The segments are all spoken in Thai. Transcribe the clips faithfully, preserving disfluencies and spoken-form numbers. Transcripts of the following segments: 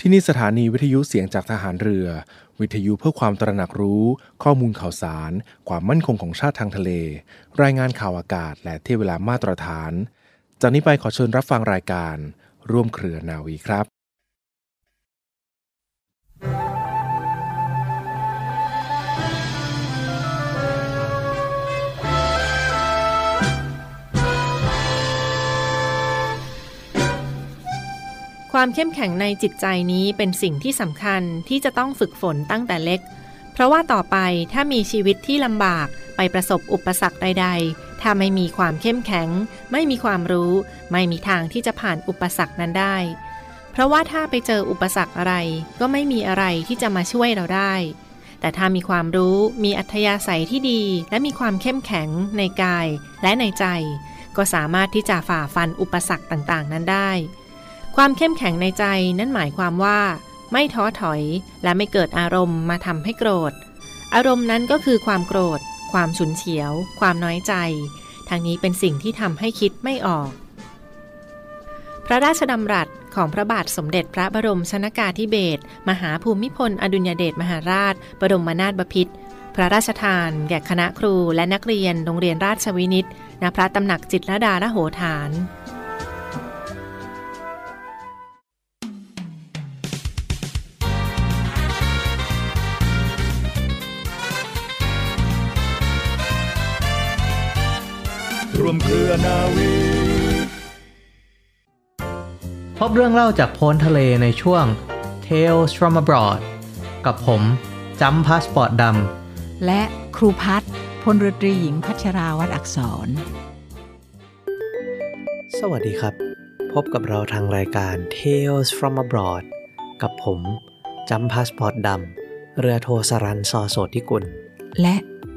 ที่นี่สถานีวิทยุเสียงจากทหารเรือวิทยุเพื่อความตระหนักรู้ข้อมูลข่าวสารความมั่นคงของชาติทางทะเลรายงานข่าวอากาศและเทเวลามาตรฐานจากนี้ไปขอเชิญรับฟังรายการร่วมเครือนาวีครับความเข้มแข็งในจิตใจนี้เป็นสิ่งที่สำคัญที่จะต้องฝึกฝนตั้งแต่เล็กเพราะว่าต่อไปถ้ามีชีวิตที่ลำบากไปประสบอุปสรรคใดๆถ้าไม่มีความเข้มแข็งไม่มีความรู้ไม่มีทางที่จะผ่านอุปสรรคนั้นได้เพราะว่าถ้าไปเจออุปสรรคอะไรก็ไม่มีอะไรที่จะมาช่วยเราได้แต่ถ้ามีความรู้มีอัธยาศัยที่ดีและมีความเข้มแข็งในกายและในใจก็สามารถที่จะฝ่าฟันอุปสรรคต่างๆนั้นได้ความเข้มแข็งในใจนั่นหมายความว่าไม่ท้อถอยและไม่เกิดอารมณ์มาทำให้โกรธอารมณ์นั้นก็คือความโกรธความฉุนเฉียวความน้อยใจทางนี้เป็นสิ่งที่ทำให้คิดไม่ออกพระราชดำรัสของพระบาทสมเด็จพระบรมชนกาธิเบศรมหาภูมิพลอดุลยเดชมหาราชบรมนาถบพิตรพระราชทานแก่คณะครูและนักเรียนโรงเรียนราชวินิตณพระตำหนักจิตรลดาลโหฐานร่วมเครือนาวีพบเรื่องเล่าจากโพ้นทะเลในช่วง Tales from Abroad กับผมจั๊มพาสปอร์ตดำและครูพัฒน์พลเรือตรีหญิงพัชราวัฒน์อักษรสวัสดีครับพบกับเราทางรายการ Tales from Abroad กับผมจั๊มพาสปอร์ตดำเรือโทสรัญ ซอโสติกุลและ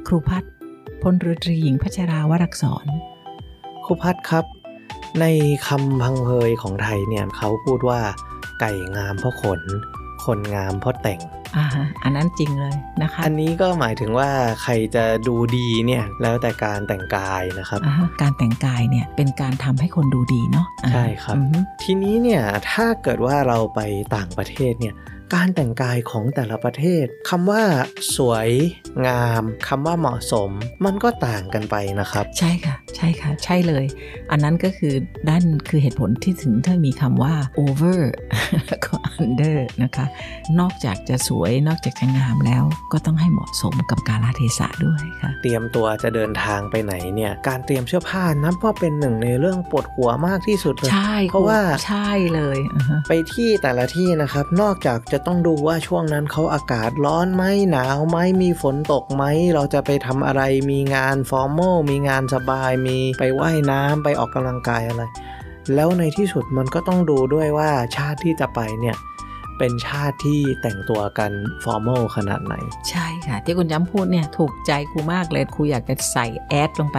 ครูพัฒน์พลเรือตรีหญิงพัชราวรักษรครูพัฒน์ครับในคำพังเพยของไทยเนี่ยเขาพูดว่าไก่งามเพราะขนคนงามเพราะแต่งอ่าอันนั้นจริงเลยนะคะอันนี้ก็หมายถึงว่าใครจะดูดีเนี่ยแล้วแต่การแต่งกายนะครับการแต่งกายเนี่ยเป็นการทำให้คนดูดีเนาะใช่ครับทีนี้เนี่ยถ้าเกิดว่าเราไปต่างประเทศเนี่ยการแต่งกายของแต่ละประเทศคำว่าสวยงามคำว่าเหมาะสมมันก็ต่างกันไปนะครับใช่ค่ะใช่ค่ะใช่เลยอันนั้นก็คือด้านคือเหตุผลที่ถึงถ้ามีคำว่า over แล้วก็ under นะคะนอกจากจะสวยนอกจากจะงามแล้วก็ต้องให้เหมาะสมกับกาลเทศะด้วยค่ะเตรียมตัวจะเดินทางไปไหนเนี่ยการเตรียมเสื้อผ้านับว่าเป็นหนึ่งในเรื่องปวดหัวมากที่สุดเลยใช่เพราะว่าใช่เลยไปที่แต่ละที่นะครับนอกจากจะต้องดูว่าช่วงนั้นเขาอากาศร้อนไหมหนาวไหมมีฝนตกไหมเราจะไปทำอะไรมีงานฟอร์มอลมีงานสบายมีไปว่ายน้ำไปออกกำลังกายอะไรแล้วในที่สุดมันก็ต้องดูด้วยว่าชาติที่จะไปเนี่ยเป็นชาติที่แต่งตัวกันฟอร์มอลขนาดไหนใช่ค่ะที่คุณย้ำพูดเนี่ยถูกใจครูมากเลยครูอยากจะใส่แอดลงไป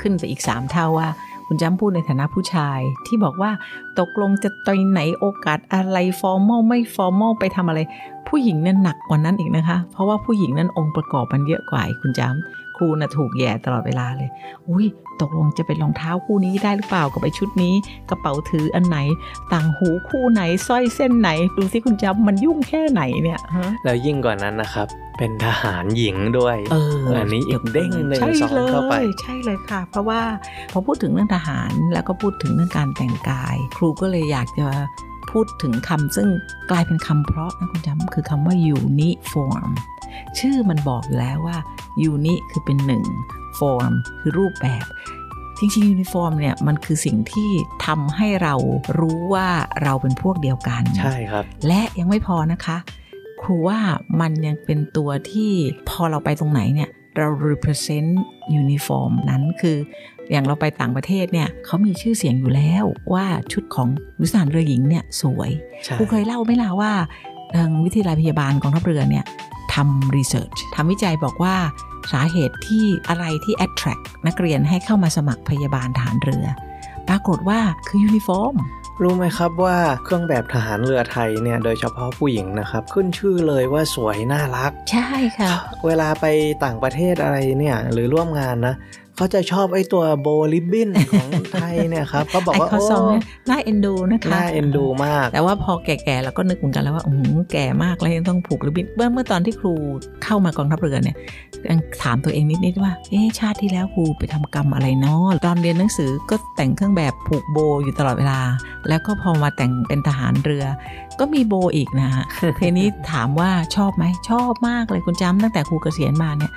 ขึ้นไปอีกสามเท่าว่าคุณจ้ำพูดในฐานะผู้ชายที่บอกว่าตกลงจะไปไหนโอกาสอะไรฟอร์มอลไม่ฟอร์มอลไปทำอะไรผู้หญิงนั้นหนักกว่านั้นอีกนะคะเพราะว่าผู้หญิงนั้นองค์ประกอบมันเยอะกว่าคุณจ้ำครูน่ะถูกแย่ตลอดเวลาเลยอุ้ยตกลงจะเป็นรองเท้าคู่นี้ได้หรือเปล่ากับไอ้ชุดนี้กระเป๋าถืออันไหนต่างหูคู่ไหนสร้อยเส้นไหนดูสิคุณจ้ำมันยุ่งแค่ไหนเนี่ยแล้วยิ่งกว่านั้นนะครับเป็นทหารหญิงด้วยเอออันนี้อีกเด้งหนึ่งสองเข้าไปใช่เลยค่ะเพราะว่าพอพูดถึงเรื่องทหารแล้วก็พูดถึงเรื่องการแต่งกายครูก็เลยอยากจะพูดถึงคำซึ่งกลายเป็นคำเพราะนะคุณจำคือคำว่า uniform ชื่อมันบอกอยู่แล้วว่า uni คือเป็นหนึ่ง form คือรูปแบบจริงๆยูนิฟอร์มเนี่ยมันคือสิ่งที่ทำให้เรารู้ว่าเราเป็นพวกเดียวกันใช่ครับและยังไม่พอนะคะครูว่ามันยังเป็นตัวที่พอเราไปตรงไหนเนี่ยเรา represent uniform นั้นคืออย่างเราไปต่างประเทศเนี่ยเขามีชื่อเสียงอยู่แล้วว่าชุดของวิสารเรือหญิงเนี่ยสวยครูเคยเล่าไหมล่ะว่าทางวิทยาลัยพยาบาลกองทัพเรือเนี่ยทำ research ทำวิจัยบอกว่าสาเหตุที่อะไรที่ attract นักเรียนให้เข้ามาสมัครพยาบาลทหารเรือปรากฏว่าคือ uniformรู้ไหมครับว่าเครื่องแบบทหารเรือไทยเนี่ยโดยเฉพาะผู้หญิงนะครับขึ้นชื่อเลยว่าสวยน่ารักใช่ค่ะเวลาไปต่างประเทศอะไรเนี่ยหรือร่วมงานนะ เขาจะชอบไอ้ตัวโบลิบบินของไทยเนี่ยครับก็บอกว่าโอ้น่าเอ็นดูนะคะน่าเอ็นดูมากแต่ว่าพอแก่ๆเราก็นึกเหมือนกันแล้วว่าอื้อแก่มากแล้วยังต้องผูกริบบิ้นเมื่อตอนที่ครูเข้ามากองทัพเรือเนี่ยถามตัวเองนิดๆว่าเอ๊ะชาติที่แล้วครูไปทำกรรมอะไรเนาะตอนเรียนหนังสือก็แต่งเครื่องแบบผูกโบอยู่ตลอดเวลาแล้วก็พอมาแต่งเป็นทหารเรือก็มีโบอีกนะฮะทีนี้ถามว่าชอบไหมชอบมากเลยคุณจำตั้งแต่ครูเกษียณมาเนี่ย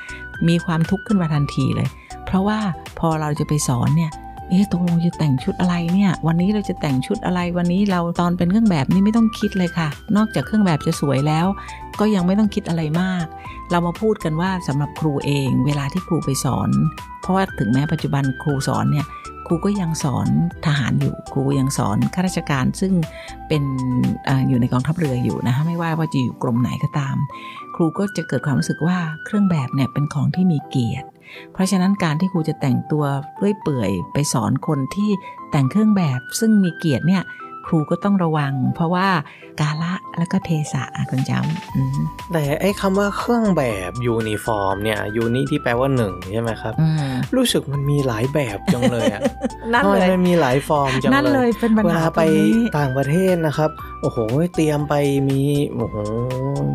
มีความทุกข์ขึ้นมาทันทีเลยเพราะว่าพอเราจะไปสอนเนี่ยเอ๊ะตกลงจะแต่งชุดอะไรเนี่ยวันนี้เราจะแต่งชุดอะไรวันนี้เราตอนเป็นเครื่องแบบนี่ไม่ต้องคิดเลยค่ะนอกจากเครื่องแบบจะสวยแล้วก็ยังไม่ต้องคิดอะไรมากเรามาพูดกันว่าสำหรับครูเองเวลาที่ครูไปสอนเพราะว่าถึงแม้ปัจจุบันครูสอนเนี่ยครูก็ยังสอนทหารอยู่ครูยังสอนข้าราชการซึ่งเป็น อ, อยู่ในกองทัพเรืออยู่นะคะไม่ว่าว่าจะอยู่กรมไหนก็ตามครูก็จะเกิดความรู้สึกว่าเครื่องแบบเนี่ยเป็นของที่มีเกียรติเพราะฉะนั้นการที่ครูจะแต่งตัวเรื่อยเปื่อยไปสอนคนที่แต่งเครื่องแบบซึ่งมีเกียรติเนี่ยครูก็ต้องระวังเพราะว่ากาละแล้วก็เทศะคุณจำแต่ไอ้คำว่าเครื่องแบบยูนิฟอร์มเนี่ยยูนิที่แปลว่าหนึ่งใช่ไหมครับรู้สึกมันมีหลายแบบจังเลยอ่ะนั่นเลยมันมีหลายฟอร์มจังเลยเวลาไปต่างประเทศนะครับโอ้โหเตรียมไปมีโอ้โห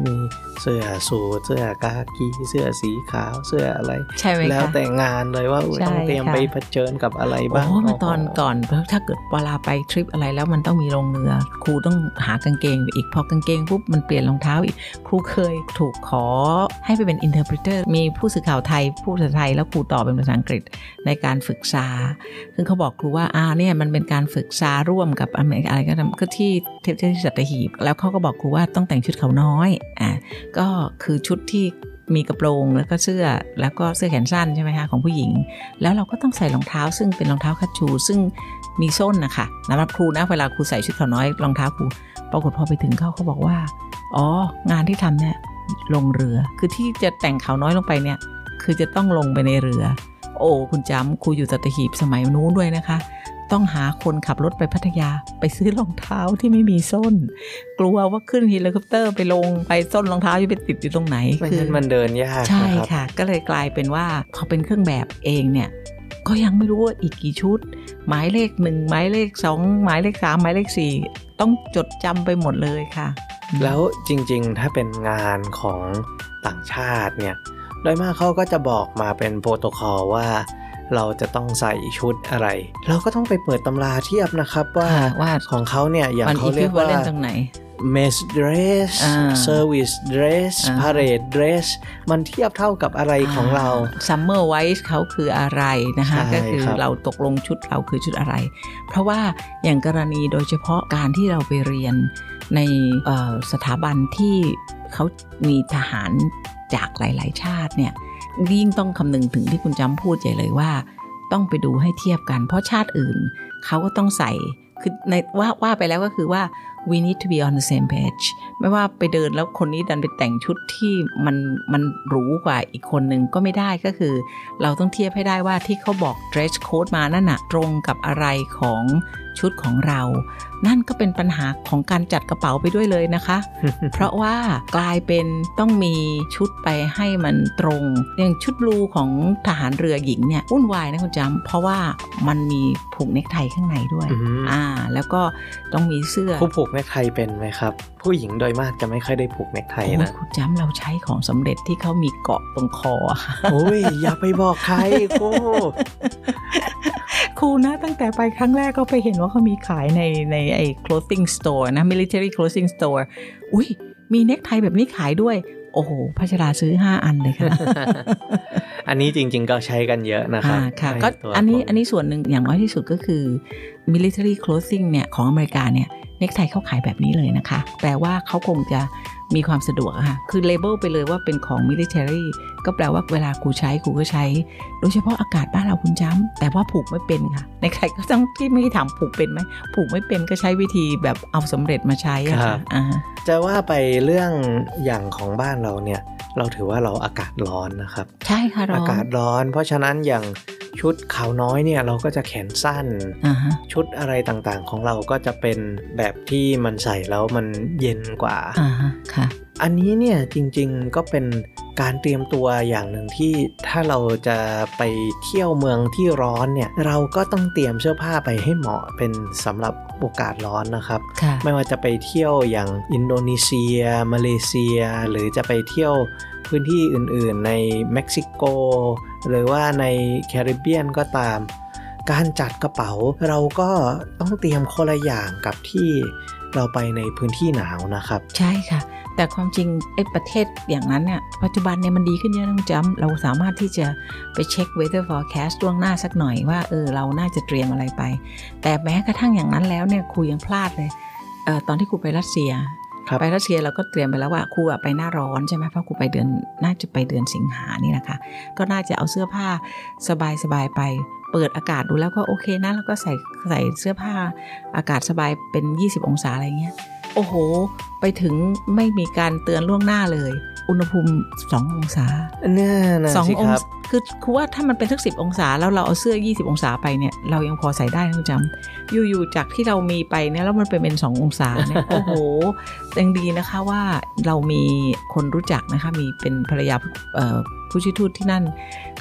มีเสื้อสูทเสื้อกากีเสื้อสีขาวเสื้ออะไรแล้วแต่งานเลยว่าต้องเตรียมไปเผชิญกับอะไรบ้างโอ้มาตอนก่อนถ้าเกิดเวลาไปทริปอะไรแล้วมันต้องมีลงเรือครูต้องหากางเกงไปอีกพอกางเกงปุ๊บมันเปลี่ยนรองเท้าอีกครูเคยถูกขอให้ไปเป็นอินเทอร์พรีเตอร์มีผู้สื่อข่าวไทยผู้สื่อไทยแล้วครูตอบเป็นภาษาอังกฤษในการฝึกษาซึ่งเขาบอกครูว่าอ่าเนี่ยมันเป็นการฝึกษาร่วมกับอะไรก็ทำก็ที่เทปที่สัตหีบแล้วเขาก็บอกครูว่าต้องแต่งชุดเขาน้อยอ่าก็คือชุดที่มีกระโปรงแล้วก็เสื้อแล้วก็เสื้อแขนสั้นใช่ไหมคะของผู้หญิงแล้วเราก็ต้องใส่รองเท้าซึ่งเป็นรองเท้าคัชชูซึ่งมีส้นนะคะสำหรับครูนะเวลาครูใส่ชุดขาวน้อยรองเท้าครูปรากฏพอไปถึงเขาเขาบอกว่าอ๋องานที่ทำเนี่ยลงเรือคือที่จะแต่งขาวน้อยลงไปเนี่ยคือจะต้องลงไปในเรือโอ้คุณจำครูอยู่สัตหีบสมัยนู้นด้วยนะคะต้องหาคนขับรถไปพัทยาไปซื้อรองเท้าที่ไม่มีส้นกลัวว่าขึ้นเฮลิคอปเตอร์ไปลงไปส้นรองเท้าจะไปติดอยู่ตรงไหนคือมันเดินยากใช่ค่ะก็เลยกลายเป็นว่าพอเป็นเครื่องแบบเองเนี่ยก็ยังไม่รู้ว่าอีกกี่ชุดหมายเลขหนึ่งหมายเลขสองหมายเลขสามหมายเลขสี่ต้องจดจำไปหมดเลยค่ะแล้วจริงๆถ้าเป็นงานของต่างชาติเนี่ยโดยมากเขาก็จะบอกมาเป็นโปรโตคอลว่าเราจะต้องใส่ชุดอะไรเราก็ต้องไปเปิดตำราเทียบนะครับว่าของเขาเนี่ยอย่างเขาเรียกว่า mess dress service dress parade dress มันเทียบเท่ากับอะไรของเรา summer white เขาคืออะไรนะคะก็คือเราตกลงชุดเราคือชุดอะไรเพราะว่าอย่างกรณีโดยเฉพาะการที่เราไปเรียนในสถาบันที่เขามีทหารจากหลายๆชาติเนี่ยยิ่งต้องคำนึงถึงที่คุณจำพูดใจเลยว่าต้องไปดูให้เทียบกันเพราะชาติอื่นเขาก็ต้องใส่คือในว่าว่าไปแล้วก็คือว่า we need to be on the same page ไม่ว่าไปเดินแล้วคนนี้ดันไปแต่งชุดที่มันมันหรูกว่าอีกคนนึงก็ไม่ได้ก็คือเราต้องเทียบให้ได้ว่าที่เขาบอก dress code มานั่นน่ะตรงกับอะไรของชุดของเรานั่นก็เป็นปัญหาของการจัดกระเป๋าไปด้วยเลยนะคะ เพราะว่ากลายเป็นต้องมีชุดไปให้มันตรงอย่างชุดบลูของทหารเรือหญิงเนี่ยวุ่นวายนะคุณจำเพราะว่ามันมีผูกเนคไทข้างในด้วย อ่าแล้วก็ต้องมีเสื้อผู้ผูกเนคไทเป็นไหมครับผู้หญิงโดยมากจะไม่ค่อยได้ผูกเนคไทนะคุณจำเราใช้ของสำเร็จที่เขามีเกาะตรงคอโอ้ย อย่าไปบอกใครกูครูนะตั้งแต่ไปครั้งแรกก็ไปเห็นว่าเขามีขายในในไอ้ clothing store นะ military clothing store อุ้ยมีเน็กไทแบบนี้ขายด้วยโอ้โหพัชราซื้อห้าอันเลยค่ะ อันนี้จริงๆก็ใช้กันเยอะนะคะค่ะก็อันนี้อันนี้ส่วนหนึ่งอย่างน้อยที่สุดก็คือ military clothing เนี่ยของอเมริกาเนี่ยเน็กไทเขาขายแบบนี้เลยนะคะแปลว่าเขาคงจะมีความสะดวกค่ะคือเลเบลไปเลยว่าเป็นของ military ก็แปลว่าเวลาครูใช้ครูก็ใช้โดยเฉพาะอากาศบ้านเราคุณจำแต่ว่าผูกไม่เป็นค่ะในใครก็ต้องที่ไม่ได้ถามผูกเป็นไหมผูกไม่เป็นก็ใช้วิธีแบบเอาสำเร็จมาใช้ค่ะ uh-huh. จะว่าไปเรื่องอย่างของบ้านเราเนี่ยเราถือว่าเราอากาศร้อนนะครับใช่ค่ะร้อนอากาศร้อนเพราะฉะนั้นอย่างชุดขาวน้อยเนี่ยเราก็จะแขนสั้น uh-huh. ชุดอะไรต่างๆของเราก็จะเป็นแบบที่มันใส่แล้วมันเย็นกว่า uh-huh. ค่ะ อันนี้เนี่ยจริงๆก็เป็นการเตรียมตัวอย่างหนึ่งที่ถ้าเราจะไปเที่ยวเมืองที่ร้อนเนี่ยเราก็ต้องเตรียมเสื้อผ้าไปให้เหมาะเป็นสำหรับโอกาสร้อนนะครับไม่ว่าจะไปเที่ยวอย่างอินโดนีเซียมาเลเซียหรือจะไปเที่ยวพื้นที่อื่นๆในเม็กซิโกหรือว่าในแคริบเบียนก็ตามการจัดกระเป๋าเราก็ต้องเตรียมคนละอย่างกับที่เราไปในพื้นที่หนาวนะครับใช่ค่ะแต่ความจริงไอ้ประเทศอย่างนั้นเนี่ยปัจจุบันเนี่ยมันดีขึ้นเยอะน้องจำเราสามารถที่จะไปเช็ค weather forecast ล่วงหน้าสักหน่อยว่าเออเราน่าจะเตรียมอะไรไปแต่แม้กระทั่งอย่างนั้นแล้วเนี่ยครูยังพลาดเลยเออตอนที่ครูไปรัสเซียไปรัสเซียเราก็เตรียมไปแล้วว่าครูอะไปหน้าร้อนใช่ไหมเพราะครูไปเดือนน่าจะไปเดือนสิงหานี่แหละค่ะก็น่าจะเอาเสื้อผ้าสบายๆไปเปิดอากาศดูแล้วก็โอเคนะแล้วก็ใส่ใส่เสื้อผ้าอากาศสบายเป็นยี่สิบองศาอะไรเงี้ยโอ้โหไปถึงไม่มีการเตือนล่วงหน้าเลยอุณหภูมิสององศาเนี่ยนะสิครับคือคือว่าถ้ามันเป็นสักสิบองศาแล้วเราเอาเสื้อยี่สิบองศาไปเนี่ยเรายังพอใส่ได้นะจำอยู่ๆจากที่เรามีไปเนี่ยแล้วมันไปเป็นสององศาเนี่ยโอ้โหยังดีนะคะว่าเรามีคนรู้จักนะคะมีเป็นภรรยาผู้ช่วยทูตที่นั่น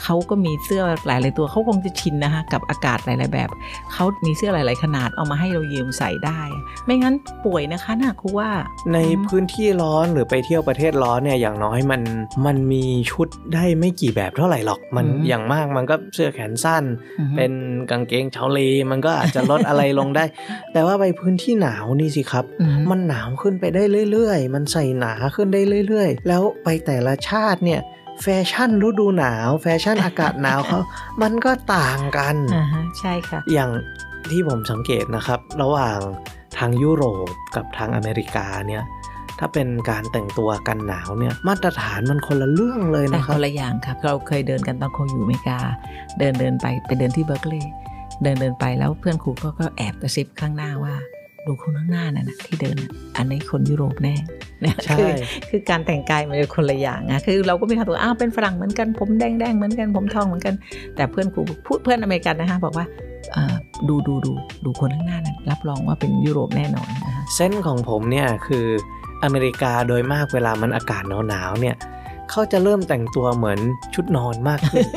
เขาก็มีเสื้อหลายๆตัวเขาคงจะชินนะคะกับอากาศหลายๆแบบเขามีเสื้อหลายๆขนาดเอามาให้เรายืมใส่ได้ไม่งั้นป่วยนะคะน่ะคือว่าในพื้นที่ร้อนหรือไปเที่ยวประเทศร้อนเนี่ยอย่างน้อยมันมันมีชุดได้ไม่กี่แบบเท่าไหร่หรอกมันอย่างมากมันก็เสื้อแขนสั้นเป็นกางเกงชาวเลมันก็อาจจะลดอะไรลงได้แต่ว่าไปพื้นที่หนาวนี่สิครับมันหนาวขึ้นไปได้เรื่อยๆมันใส่หนาขึ้นได้เรื่อยๆแล้วไปแต่ละชาติเนี่ยแฟชั่นฤดูหนาวแฟชั่นอากาศหนาวเขามันก็ต่างกันใช่ค่ะอย่างที่ผมสังเกตนะครับระหว่างทางยุโรปกับทางอเมริกาเนี่ยถ้าเป็นการแต่งตัวกันหนาวเนี่ยมาตรฐานมันคนละเรื่องเลยนะครับคนละอย่างค่ะเราเคยเดินกันตอนเขาอยู่อเมริกาเดินเดินไปไปเดินที่เบอร์กลีย์เดินเดินไปแล้วเพื่อนครูก็ก็แอบกระซิบข้างหน้าว่าดูคนข้างหน้าน่ะที่เดินอันนี้คนยุโรปแน่คือคือการแต่งกายมันเป็นคนละอย่างนะคือเราก็มีความตัวอ้าวเป็นฝรั่งเหมือนกันผมแดงแดงเหมือนกันผมทองเหมือนกันแต่เพื่อนครูพูดเพื่อนอเมริกันนะคะบอกว่าดูดูดูดูคนข้างหน้าน่ะรับรองว่าเป็นยุโรปแน่นอนนะคะเส้นของผมเนี่ยคืออเมริกาโดยมากเวลามันอากาศหนาวๆเนี่ยเขาจะเริ่มแต่งตัวเหมือนชุดนอนมากขึ้น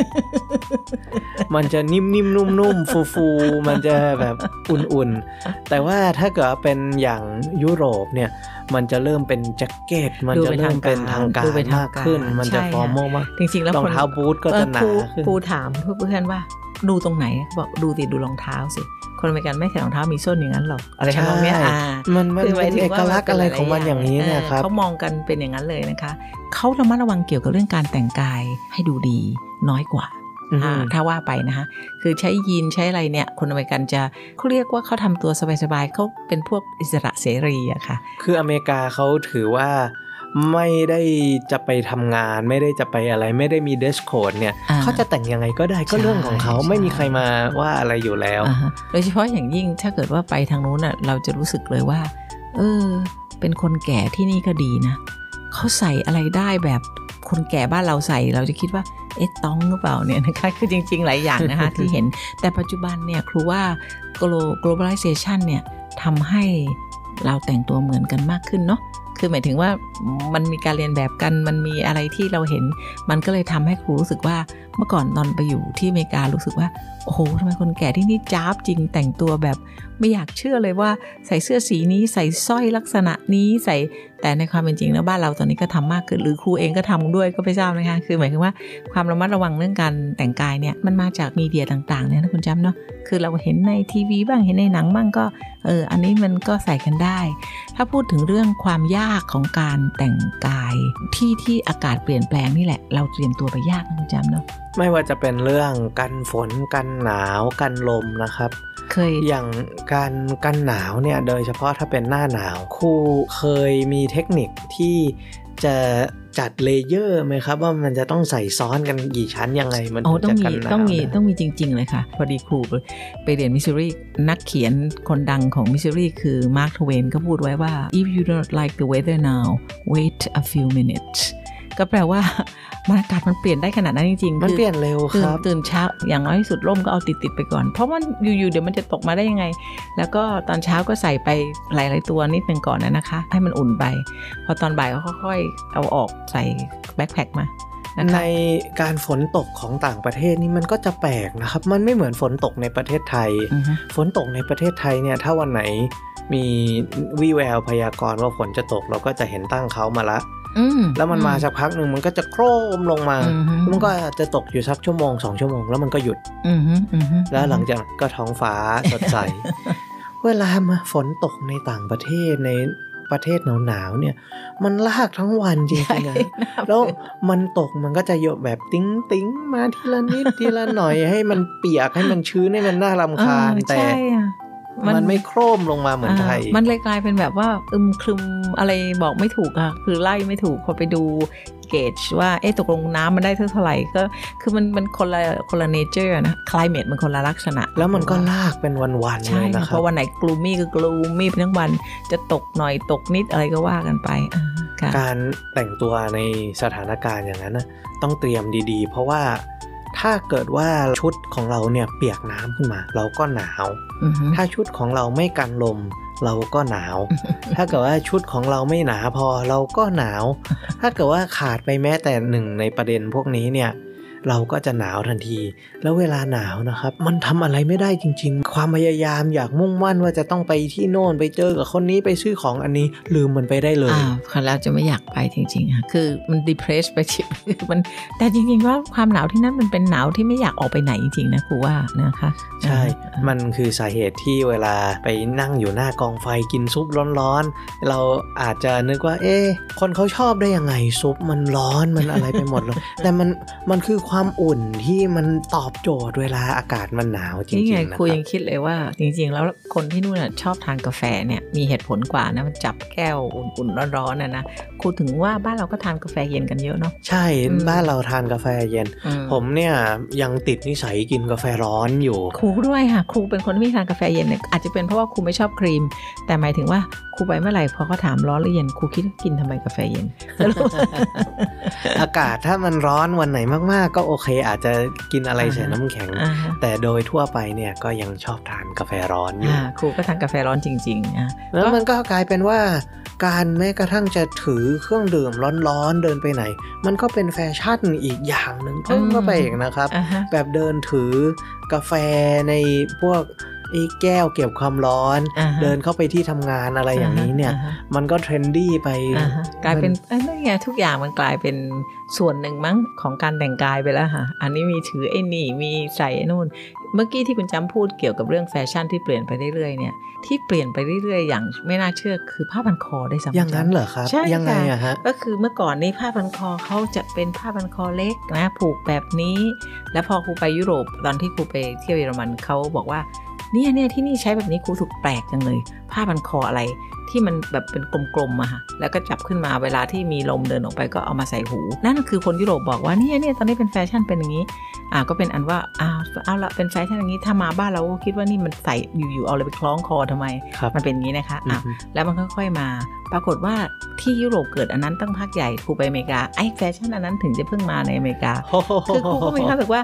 มันจะนิ่มๆนุ่มๆฟูๆมันจะแบบอุ่นๆแต่ว่าถ้าเกิดเป็นอย่างยุโรปเนี่ยมันจะเริ่มเป็นแจ็คเก็ตมันจะเริ่มเป็นทางการมากขึ้นมันจะฟอร์มอลมากจริงๆแล้วรองเท้าบูทก็จะหนาขึ้นครูถามเพื่อนว่าดูตรงไหนบอกดูติดูรองเท้าสิคนอเมริกันไม่ใส่รองเท้ามีส้นอย่างนั้นหรอกอะไรทำนองนี้มันมันเป็นเอกลักษณ์อะไรของมันอย่างนี้นะครับเขามองกันเป็นอย่างนั้นเลยนะคะเขาระมัดระวังเกี่ยวกับเรื่องการแต่งกายให้ดูดีน้อยกว่าถ้าว่าไปนะคะคือใช้ยีนใช้อะไรเนี่ยคนอเมริกันจะเขาเรียกว่าเขาทำตัวสบายๆเขาเป็นพวกอิสระเสรีอะค่ะคืออเมริกาเขาถือว่าไม่ได้จะไปทำงานไม่ได้จะไปอะไรไม่ได้มีเดรสโค้ดเนี่ยเขาจะแต่งยังไงก็ได้ก็เรื่องของเขาไม่มีใครมาว่าอะไรอยู่แล้วโดยเฉพาะอย่างยิ่งถ้าเกิดว่าไปทางนู้นน่ะเราจะรู้สึกเลยว่าเออเป็นคนแก่ที่นี่ก็ดีนะเขาใส่อะไรได้แบบคนแก่บ้านเราใส่เราจะคิดว่าเอ๊ะต้องหรือเปล่าเนี่ยนะคะคือจริงๆหลายอย่างนะคะ ที่เห็นแต่ปัจจุบันเนี่ยครูว่า globalization เนี่ยทำให้เราแต่งตัวเหมือนกันมากขึ้นเนาะคือหมายถึงว่ามันมีการเรียนแบบกันมันมีอะไรที่เราเห็นมันก็เลยทำให้ครูรู้สึกว่าเมื่อก่อนนอนไปอยู่ที่อเมริการู้สึกว่าโอ้โหทำไมคนแก่ที่นี่จ๊าบจริงแต่งตัวแบบไม่อยากเชื่อเลยว่าใส่เสื้อสีนี้ใส่สร้อยลักษณะนี้ใส่แต่ในความเป็นจริงแล้วบ้านเราตอนนี้ก็ทำมากขึ้นหรือครูเองก็ทำด้วยก็ไม่ทราบนะคะคือหมายถึงว่าความระมัดระวังเรื่องการแต่งกายเนี่ยมันมาจากมีเดียต่างๆเนี่ยนะคุณจำเนาะคือเราเห็นในทีวีบ้างเห็นในหนังบ้างก็เอออันนี้มันก็ใส่กันได้ถ้าพูดถึงเรื่องความยากของการแต่งกายที่ที่อากาศเปลี่ยนแปลงนี่แหละเราเตรียมตัวไปยากนะคุณจำเนาะไม่ว่าจะเป็นเรื่องกันฝนกันหนาวกันลมนะครับเคยอย่างการกันหนาวเนี่ยโดยเฉพาะถ้าเป็นหน้าหนาวครูเคยมีเทคนิคที่จะจัดเลเยอร์ไหมครับว่ามันจะต้องใส่ซ้อนกันกี่ชั้นยังไงมันถึงจะกันหนาวต้องมีต้องมีจริงๆเลยค่ะพอดีครูไปเรียนมิสซูรีนักเขียนคนดังของมิสซูรีคือมาร์ค ทเวนก็พูดไว้ว่า if you don't like the weather now wait a few minutes ก็แปลว่าอากาศมันเปลี่ยนได้ขนาดนั้นจริงๆมันเปลี่ยนเร็วครับตื่นเช้าอย่างน้อยที่สุดร่มก็เอาติดๆไปก่อนเพราะว่าอยู่ๆเดี๋ยวมันจะตกมาได้ยังไงแล้วก็ตอนเช้าก็ใส่ไปหลายๆตัวนิดนึงก่อนนะนะคะให้มันอุ่นไปพอตอนบ่ายก็ค่อยๆเอาออกใส่แบ็คแพ็คมาในการฝนตกของต่างประเทศนี่มันก็จะแปลกนะครับมันไม่เหมือนฝนตกในประเทศไทยฝนตกในประเทศไทยเนี่ยถ้าวันไหนมีวี่แววพยากรณ์ว่าฝนจะตกเราก็จะเห็นตั้งเขามาละแล้วมันมาสักพักหนึ่งมันก็จะโครมลงมามันก็จะตกอยู่สักชั่วโมงสองชั่วโมงแล้วมันก็หยุดแล้วหลังจากก็ท้องฟ้าสดใสเวลามาฝนตกในต่างประเทศในประเทศหนาวๆเนี่ยมันลากทั้งวันจริงๆนะแล้วมันตกมันก็จะโยกแบบติ้งติ้งมาทีละนิดทีละหน่อยให้มันเปียกให้มันชื้นให้มันน่ารำคาญแต่มันไม่โครมลงมาเหมือนไทยมันเลยกลายเป็นแบบว่าอึมครึมอะไรบอกไม่ถูกค่ะคือไล่ไม่ถูกพอไปดูเกจว่าเอ๊ะตกลงน้ำมันได้เท่าไหร่ก็คือมันมันคนละคนละเนเจอร์นะคลายเมทมันคนละลักษณะแล้วมันก็ลากเป็นวันๆเลยนะครับเพราะวันไหนกลูมี่ก็กลูมี่เป็นทั้งวันจะตกหน่อยตกนิดอะไรก็ว่ากันไปการแต่งตัวในสถานการณ์อย่างนั้นนะต้องเตรียมดีๆเพราะว่าถ้าเกิดว่าชุดของเราเนี่ยเปียกน้ำขึ้นมาเราก็หนาว uh-huh. ถ้าชุดของเราไม่กันลมเราก็หนาว ถ้าเกิดว่าชุดของเราไม่หนาพอเราก็หนาว ถ้าเกิดว่าขาดไปแม้แต่หนึ่งในประเด็นพวกนี้เนี่ยเราก็จะหนาวทันทีแล้วเวลาหนาวนะครับมันทำอะไรไม่ได้จริงๆความพยายามอยากมุ่งมั่นว่าจะต้องไปที่โน่นไปเจอกับคนนี้ไปซื้อของอันนี้ลืมมันไปได้เลยอ้าวครั้งแล้วจะไม่อยากไปจริงๆค่ะคือมัน depress ไปชิบมันแต่จริงๆว่าความหนาวที่นั่นมันเป็นหนาวที่ไม่อยากออกไปไหนจริงๆนะครูว่านะคะใช่มันคือสาเหตุที่เวลาไปนั่งอยู่หน้ากองไฟกินซุปร้อนๆเราอาจจะนึกว่าเอ๊ะคนเขาชอบได้ยังไงซุปมันร้อนมันอะไรไปหมดเลยแต่มันมันคือความอุ่นที่มันตอบโจทย์เวลาอากาศมันหนาวจริงๆนี่ไงครูยังคิดเลยว่าจริงๆแล้วคนที่นู่นชอบทานกาแฟเนี่ยมีเหตุผลกว่านะมันจับแก้วอุ่นๆร้อนๆนะนะครูถึงว่าบ้านเราก็ทานกาแฟเย็นกันเยอะเนาะใช่บ้านเราทานกาแฟเย็นผมเนี่ยยังติดนิสัยกินกาแฟร้อนอยู่ครูด้วยค่ะครูเป็นคนที่ไม่ทานกาแฟเย็นเนี่ยอาจจะเป็นเพราะว่าครูไม่ชอบครีมแต่หมายถึงว่าครูไปเมื่อไหร่พอเขาถามร้อนหรือเย็นครูคิดกินทำไมกาแฟเย็น อากาศถ้ามันร้อนวันไหนมากๆก็โอเคอาจจะกินอะไรใส่น้ำแข็งแต่โดยทั่วไปเนี่ยก็ยังชอบทานกาแฟร้อนอยู่ครูก็ทานกาแฟร้อนจริงๆแล้วมันก็กลายเป็นว่าการแม้กระทั่งจะถือเครื่องดื่มร้อนๆเดินไปไหนมันก็เป็นแฟชั่นอีกอย่างนึงเพิ่มเข้าไปอีกนะครับแบบเดินถือกาแฟในพวกไอ้แก้วเก็บความร้อน uh-huh. เดินเข้าไปที่ทำงานอะไร uh-huh. อย่างนี้เนี่ย uh-huh. มันก็เทรนดี้ไป uh-huh. กลายเป็นนั่นไงทุกอย่างมันกลายเป็นส่วนหนึ่งมั้งของการแต่งกายไปแล้วค่ะอันนี้มีถือไอ้นี่มีใส่ไอ้นู่นเมื่อกี้ที่คุณจำพูดเกี่ยวกับเรื่องแฟชั่นที่เปลี่ยนไปเรื่อยๆเนี่ยที่เปลี่ยนไปเรื่อยๆอย่างไม่น่าเชื่อคือผ้าพันคอได้สำคัญอย่างนั้นเหรอครับใช่ยังไงอะฮะก็คือเมื่อก่อนนี้ผ้าพันคอเขาจะเป็นผ้าพันคอเล็กนะผูกแบบนี้แล้วพอครูไปยุโรปตอนที่ครูไปเที่ยวเยอรมันเขาบอกว่าเนี่ยเนี่ยที่นี่ใช้แบบนี้ครูถูกแปลกจังเลยผ้าพันคออะไรที่มันแบบเป็นกลมๆมาแล้วก็จับขึ้นมาเวลาที่มีลมเดินออกไปก็เอามาใส่หูนั่นคือคนยุโรปบอกว่าเนี่ยเนี่ยตอนนี้เป็นแฟชั่นเป็นอย่างนี้อ่าก็เป็นอันว่าอ้าวเอาละเป็นแฟชั่นอย่างนี้ถ้ามาบ้านเราคิดว่านี่มันใส่อยู่ๆเอาอะไรไปคล้องคอทำไมมันเป็นอย่างนี้นะคะอ่ะแล้วมันค่อยๆมาปรากฏว่าที่ยุโรปเกิดอันนั้นตั้งภาคใหญ่ครูไปอเมริกาไอ้แฟชั่นอันนั้นถึงจะเพิ่งมาในอเมริกาคือครูก็มีความรู้สึกว่า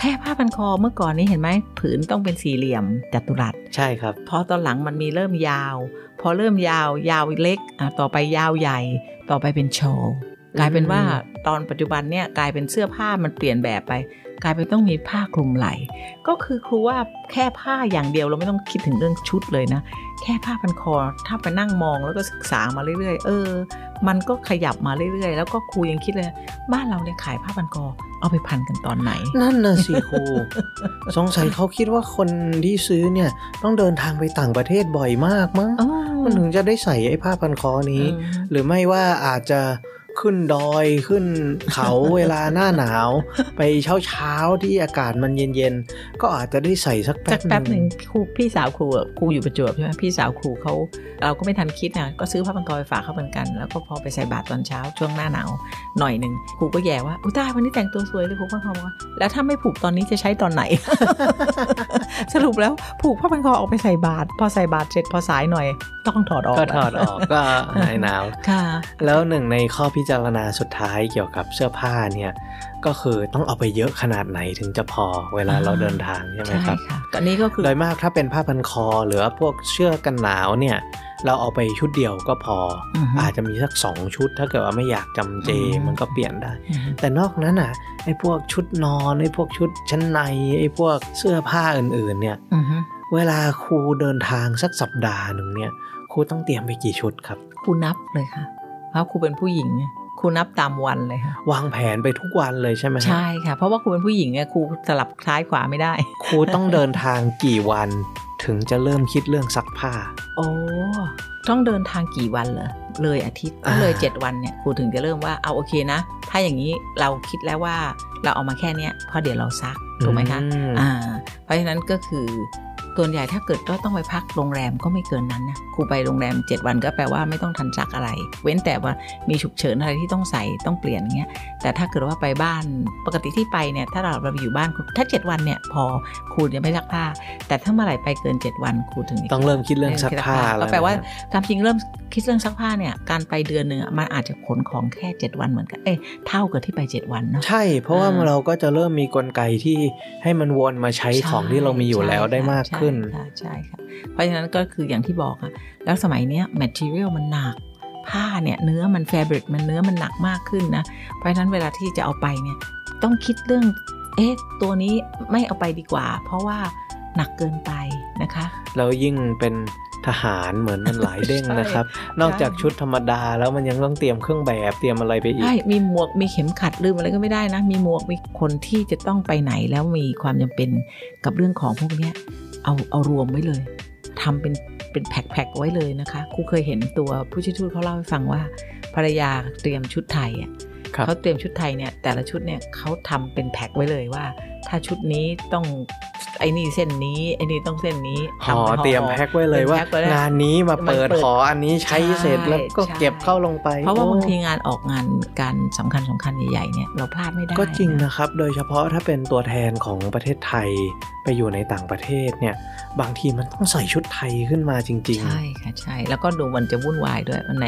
แค่ผ้าพันคอเมื่อก่อนนี้เห็นไหมผืนต้องเป็นสี่เหลี่ยมจัตุรัสใช่ครับพอตอนหลังมันมีเริ่มยาวพอเริ่มยาวยาวเล็กอ่ะต่อไปยาวใหญ่ต่อไปเป็นโชว์กลายเป็นว่าตอนปัจจุบันเนี่ยกลายเป็นเสื้อผ้ามันเปลี่ยนแบบไปกลายเป็นต้องมีผ้าคลุมไหล่ก็คือครูว่าแค่ผ้าอย่างเดียวเราไม่ต้องคิดถึงเรื่องชุดเลยนะแค่ผ้าพันคอถ้าไปนั่งมองแล้วก็ศึกษามาเรื่อยๆเออมันก็ขยับมาเรื่อยๆแล้วก็ครูยังคิดเลยบ้านเราเนี่ยขายผ้าพันคอเอาไปพันกันตอนไหนนั่นน่ะสิครูสงสัยเขาคิดว่าคนที่ซื้อเนี่ยต้องเดินทางไปต่างประเทศบ่อยมากมั้งมันถึงจะได้ใส่ไอ้ผ้าพันคอนี้หรือไม่ว่าอาจจะขึ้นดอยขึ้นเขาเวลาหน้าหนาวไปเช้าเช้าที่อากาศมันเย็นๆก็อาจจะได้ใส่สักแป๊บแป๊บหนึ่งครูพี่สาวครูครูอยู่ประจวบใช่ไหมพี่สาวครูเขาเราก็ไม่ทันคิดนะก็ซื้อผ้าพันคอไปฝากเขาเหมือนกันแล้วก็พอไปใส่บาตรตอนเช้าช่วงหน้าหนาวหน่อยหนึ่งครูก็แย่ว่าอุ้ยตายวันนี้แต่งตัวสวยเลยครูก็บอกว่าแล้วถ้าไม่ผูกตอนนี้จะใช้ตอนไหน สรุปแล้วผูกผ้าพันคอออกไปใส่บาตรพอใส่บาตรเสร็จพอสายหน่อยต้องถอดออกก็ถอดออกก็หายหนาวค่ะแล้วหนึ่งในข้อพิ จารณาสุดท้ายเกี่ยวกับเสื้อผ้าเนี่ยก็คือต้องเอาไปเยอะขนาดไหนถึงจะพอเวลาเราเดินทางใช่ไหมครับก็นี่ก็คือโดยมากถ้าเป็นผ้าพันคอหรือพวกเสื้อกันหนาวเนี่ยเราเอาไปชุดเดียวก็พอ uh-huh. อาจจะมีสักสองชุดถ้าเกิดว่าไม่อยากจำเจ uh-huh. มันก็เปลี่ยนได้ uh-huh. แต่นอกนั้นอ่ะไอ้พวกชุดนอนไอ้พวกชุดชั้นในไอ้พวกเสื้อผ้าอื่นๆเนี่ย uh-huh. เวลาครูเดินทางสักสัปดาห์หนึ่งเนี่ยครูต้องเตรียมไปกี่ชุดครับครูนับเลยค่ะเพราะครูเป็นผู้หญิงไงครูนับตามวันเลยค่ะวางแผนไปทุกวันเลยใช่ไหมใช่ค่ะเพราะว่าครูเป็นผู้หญิงเนี่ยครูสลับซ้ายขวาไม่ได้ครูต้องเดินทางกี่วันถึงจะเริ่มคิดเรื่องซักผ้าโอ้ต้องเดินทางกี่วันเหรอเลยอาทิตย์เลยเจ็ดวันเนี่ยครูถึงจะเริ่มว่าเอาโอเคนะถ้าอย่างนี้เราคิดแล้วว่าเราเอามาแค่เนี้ยเพราะเดี๋ยวเราซักถูกไหมคะอ่าเพราะฉะนั้นก็คือส่วนใหญ่ถ้าเกิดก็ต้องไปพักโรงแรมก็ไม่เกินนั้นนะครูไปโรงแรมเจ็ดวันก็แปลว่าไม่ต้องทันซักอะไรเว้นแต่ว่ามีฉุกเฉินอะไรที่ต้องใส่ต้องเปลี่ยนเงี้ยแต่ถ้าเกิดว่าไปบ้านปกติที่ไปเนี่ยถ้าเราเราอยู่บ้านถ้าเจ็ดวันเนี่ยพอครูจะไม่ซักผ้าแต่ถ้าเมื่อไหร่ไปเกินเจ็ดวันครูถึงต้องเริ่มคิดเรื่องซักผ้าก็แปลว่าตามจริงเริ่มคิดเรื่องซักผ้าเนี่ยการไปเดือนนึงมันอาจจะขนของแค่เจ็ดวันเหมือนกันเอ๊ะเท่ากับที่ไปเจ็ดวันเนาะใช่เพราะว่าเราก็จะเริ่มมีกลไกที่ให้มันวนมาใช้ของที่เรามีอยู่แล้วได้มากขึ้นใช่ค่ะเพราะฉะนั้นก็คืออย่างที่บอกอะแล้วสมัยเนี้ย material มันหนักผ้าเนี่ยเนื้อมัน fabric มันเนื้อมันหนักมากขึ้นนะเพราะฉะนั้นเวลาที่จะเอาไปเนี่ยต้องคิดเรื่องเอ๊ะตัวนี้ไม่เอาไปดีกว่าเพราะว่าหนักเกินไปนะคะแล้วยิ่งเป็นทหารเหมือนมันหลายเด้งนะครับนอกจากชุดธรรมดาแล้วมันยังต้องเตรียมเครื่องแบบเตรียมอะไรไปอีกใช่มีหมวกมีเข็มขัดลืมอะไรก็ไม่ได้นะมีหมวกมีคนที่จะต้องไปไหนแล้วมีความจำเป็นกับเรื่องของพวกเนี้ยเอาเอารวมไว้เลยทำเป็นเป็นแพ็คๆไว้เลยนะคะครูเคยเห็นตัวผู้ช่วยทูตเขาเล่าให้ฟังว่าภรรยาเตรียมชุดไทยอ่ะเขาเตรียมชุดไทยเนี่ยแต่ละชุดเนี่ยเขาทำเป็นแพ็คไว้เลยว่าถ้าชุดนี้ต้องไอ้นี่เส้นนี้ไอ้นี่ต้องเส้นนี้ทำห่อเตรียมแพ็คไว้เลยว่างานนี้มาเปิดห่ออันนี้ใช้เสร็จแล้วก็เก็บเข้าลงไปเพราะว่าบางทีงานออกงานการสำคัญสำคัญใหญ่ๆเนี่ยเราพลาดไม่ได้ก็จริงนะครับโดยเฉพาะถ้าเป็นตัวแทนของประเทศไทยไปอยู่ในต่างประเทศเนี่ยบางทีมันต้องใส่ชุดไทยขึ้นมาจริงๆใช่ค่ะใช่แล้วก็ดูมันจะวุ่นวายด้วยวันไหน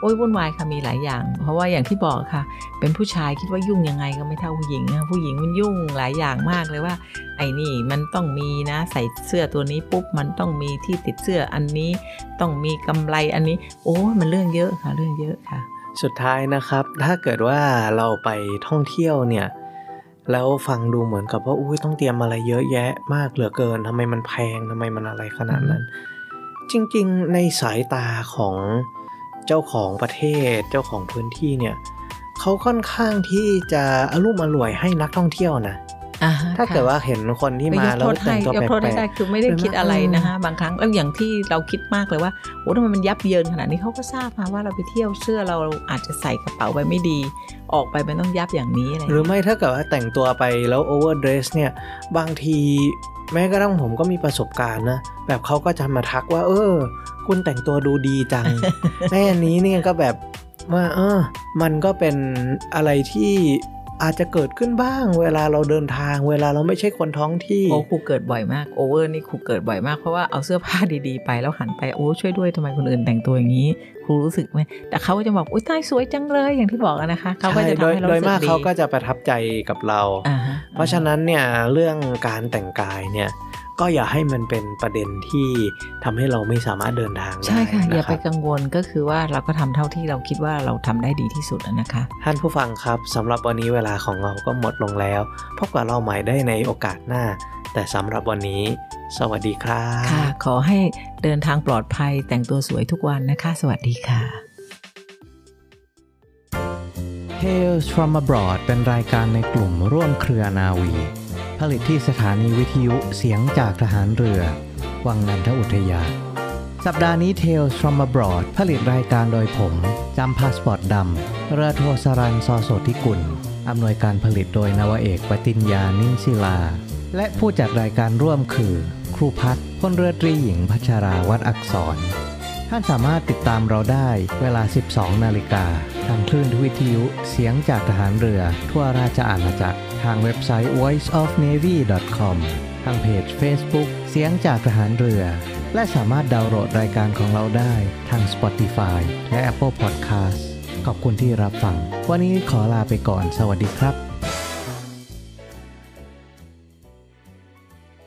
โอ้ยวุ่นวายค่ะมีหลายอย่างเพราะว่าอย่างที่บอกค่ะเป็นผู้ชายคิดว่ายุ่งยังไงก็ไม่เท่าผู้หญิงนะผู้หญิงมันยุ่งหลายอย่างมากเลยว่าไอ้นี่มันต้องมีนะใส่เสื้อตัวนี้ปุ๊บมันต้องมีที่ติดเสื้ออันนี้ต้องมีกำไลอันนี้โอ้มันเรื่องเยอะค่ะเรื่องเยอะค่ะสุดท้ายนะครับถ้าเกิดว่าเราไปท่องเที่ยวเนี่ยแล้วฟังดูเหมือนกับว่าอุ้ยต้องเตรียมอะไรเยอะแยะมากเหลือเกินทำไมมันแพงทำไมมันอะไรขนาดนั้นจริงๆในสายตาของเจ้าของประเทศเจ้าของพื้นที่เนี่ยเขาค่อนข้างที่จะอลุ่มอร่วยให้นักท่องเที่ยวนะถ้าเกิดว่าเห็นคนที่มาแล้วแต่งตัวแปลกๆยกโทษให้ได้คือไม่ได้คิดอะไรนะฮะบางครั้งแล้วอย่างที่เราคิดมากเลยว่าโอ้ทำไมมันยับเยินขนาดนี้เขาก็ทราบมาว่าเราไปเที่ยวเสื้อเราอาจจะใส่กระเป๋าไปไม่ดีออกไปมันต้องยับอย่างนี้อะไรหรือไม่ถ้าเกิดว่าแต่งตัวไปแล้วโอเวอร์เดรสเนี่ยบางทีแม้กระทั่งผมก็มีประสบการณ์นะแบบเขาก็จะมาทักว่าเออคุณแต่งตัวดูดีจังแม่นี้เนี่ยก็แบบว่าเออมันก็เป็นอะไรที่อาจจะเกิดขึ้นบ้างเวลาเราเดินทางเวลาเราไม่ใช่คนท้องที่โอ้ครูเกิดบ่อยมากโอเวอร์นี่ครูเกิดบ่อยมากเพราะว่าเอาเสื้อผ้าดีๆไปแล้วหันไปโอ้ช่วยด้วยทำไมคนอื่นแต่งตัวอย่างนี้ครูรู้สึกไหมแต่เขาก็จะบอกอุ้ยตายสวยจังเลยอย่างที่บอกนะคะเขาก็จะทำให้เรารู้สึกดีโดยมากเขาก็จะประทับใจกับเราเพราะฉะนั้นเนี่ยเรื่องการแต่งกายเนี่ยก็อย่าให้มันเป็นประเด็นที่ทำให้เราไม่สามารถเดินทางได้ใช่ค่ะอย่าไปกังวลก็คือว่าเราก็ทำเท่าที่เราคิดว่าเราทำได้ดีที่สุดนะคะท่านผู้ฟังครับสำหรับวันนี้เวลาของเราก็หมดลงแล้วพบกับเราใหม่ได้ในโอกาสหน้าแต่สำหรับวันนี้สวัสดีครับค่ะขอให้เดินทางปลอดภัยแต่งตัวสวยทุกวันนะคะสวัสดีค่ะ Tales from Abroad เป็นรายการในกลุ่มร่วมเครือนาวีผลิตที่สถานีวิทยุเสียงจากทหารเรือวังนันทอุทยานสัปดาห์นี้ Tales from Abroad ผลิตรายการโดยผมจำพาสปอร์ตดำเรือโทสรันซอโสธิกุลอำนวยการผลิตโดยนาวเอกปติญญานิ่มศิลาและผู้จัดรายการร่วมคือครูพัฒน์พลเรือตรีหญิงพัชราวัฒน์อักษรท่านสามารถติดตามเราได้เวลา สิบสองนาฬิกาทางคลื่นวิทยุเสียงจากทหารเรือทั่วราชอาณาจักรทางเว็บไซต์ voice of navy dot com ทางเพจ Facebook เสียงจากทหารเรือและสามารถดาวน์โหลดรายการของเราได้ทาง Spotify และ Apple Podcast ขอบคุณที่รับฟังวันนี้ขอลาไปก่อนสวัสดีครับ